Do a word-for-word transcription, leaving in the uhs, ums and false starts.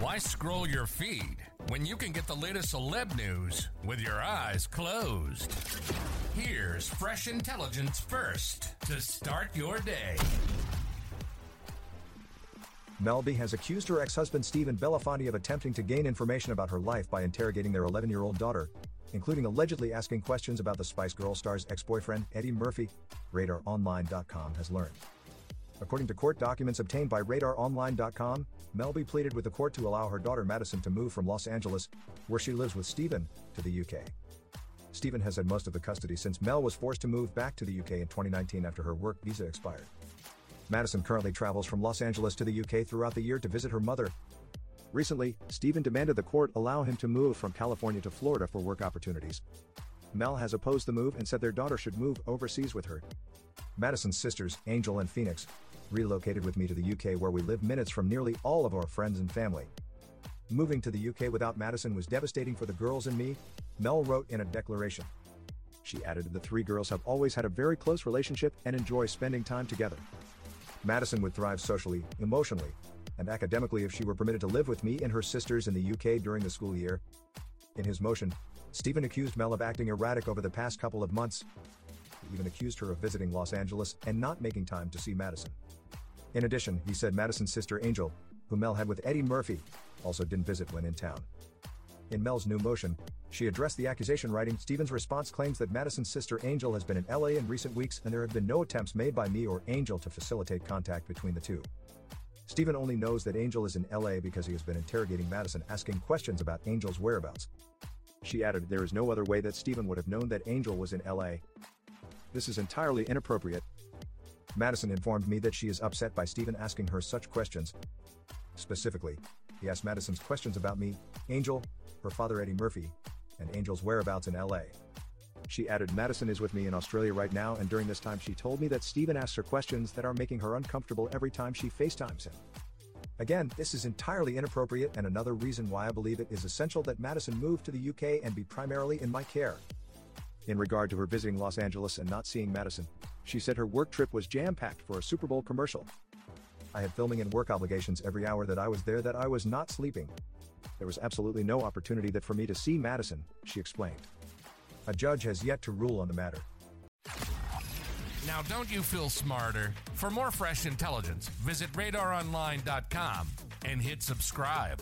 Why scroll your feed when you can get the latest celeb news with your eyes closed? Here's fresh intelligence first to start your day. Mel B has accused her ex-husband Stephen Belafonte of attempting to gain information about her life by interrogating their eleven-year-old daughter, including allegedly asking questions about the Spice Girls star's ex-boyfriend, Eddie Murphy, Radar Online dot com has learned. According to court documents obtained by Radar Online dot com, Mel B pleaded with the court to allow her daughter Madison to move from Los Angeles, where she lives with Stephen, to the U K. Stephen has had most of the custody since Mel was forced to move back to the U K in twenty nineteen after her work visa expired. Madison currently travels from Los Angeles to the U K throughout the year to visit her mother. Recently, Stephen demanded the court allow him to move from California to Florida for work opportunities. Mel has opposed the move and said their daughter should move overseas with her. Madison's sisters, Angel and Phoenix, relocated with me to the U K, where we live minutes from nearly all of our friends and family. Moving to the U K without Madison was devastating for the girls and me, Mel wrote in a declaration. She added that the three girls have always had a very close relationship and enjoy spending time together. Madison would thrive socially, emotionally, and academically if she were permitted to live with me and her sisters in the U K during the school year. In his motion, Stephen accused Mel of acting erratic over the past couple of months. He even accused her of visiting Los Angeles and not making time to see Madison. In addition, he said Madison's sister Angel, who Mel had with Eddie Murphy, also didn't visit when in town. In Mel's new motion, she addressed the accusation, writing, Stephen's response claims that Madison's sister Angel has been in L A in recent weeks and there have been no attempts made by me or Angel to facilitate contact between the two. Stephen only knows that Angel is in L A because he has been interrogating Madison, asking questions about Angel's whereabouts. She added, there is no other way that Stephen would have known that Angel was in L A. This is entirely inappropriate. Madison informed me that she is upset by Stephen asking her such questions. Specifically, he asked Madison's questions about me, Angel, her father Eddie Murphy, and Angel's whereabouts in L A. She added, Madison is with me in Australia right now, and during this time she told me that Stephen asks her questions that are making her uncomfortable every time she FaceTimes him. Again, this is entirely inappropriate and another reason why I believe it is essential that Madison move to the U K and be primarily in my care. In regard to her visiting Los Angeles and not seeing Madison, she said her work trip was jam-packed for a Super Bowl commercial. I had filming and work obligations every hour that I was there, that I was not sleeping. There was absolutely no opportunity that for me to see Madison, she explained. A judge has yet to rule on the matter. Now don't you feel smarter? For more fresh intelligence, visit Radar Online dot com and hit subscribe.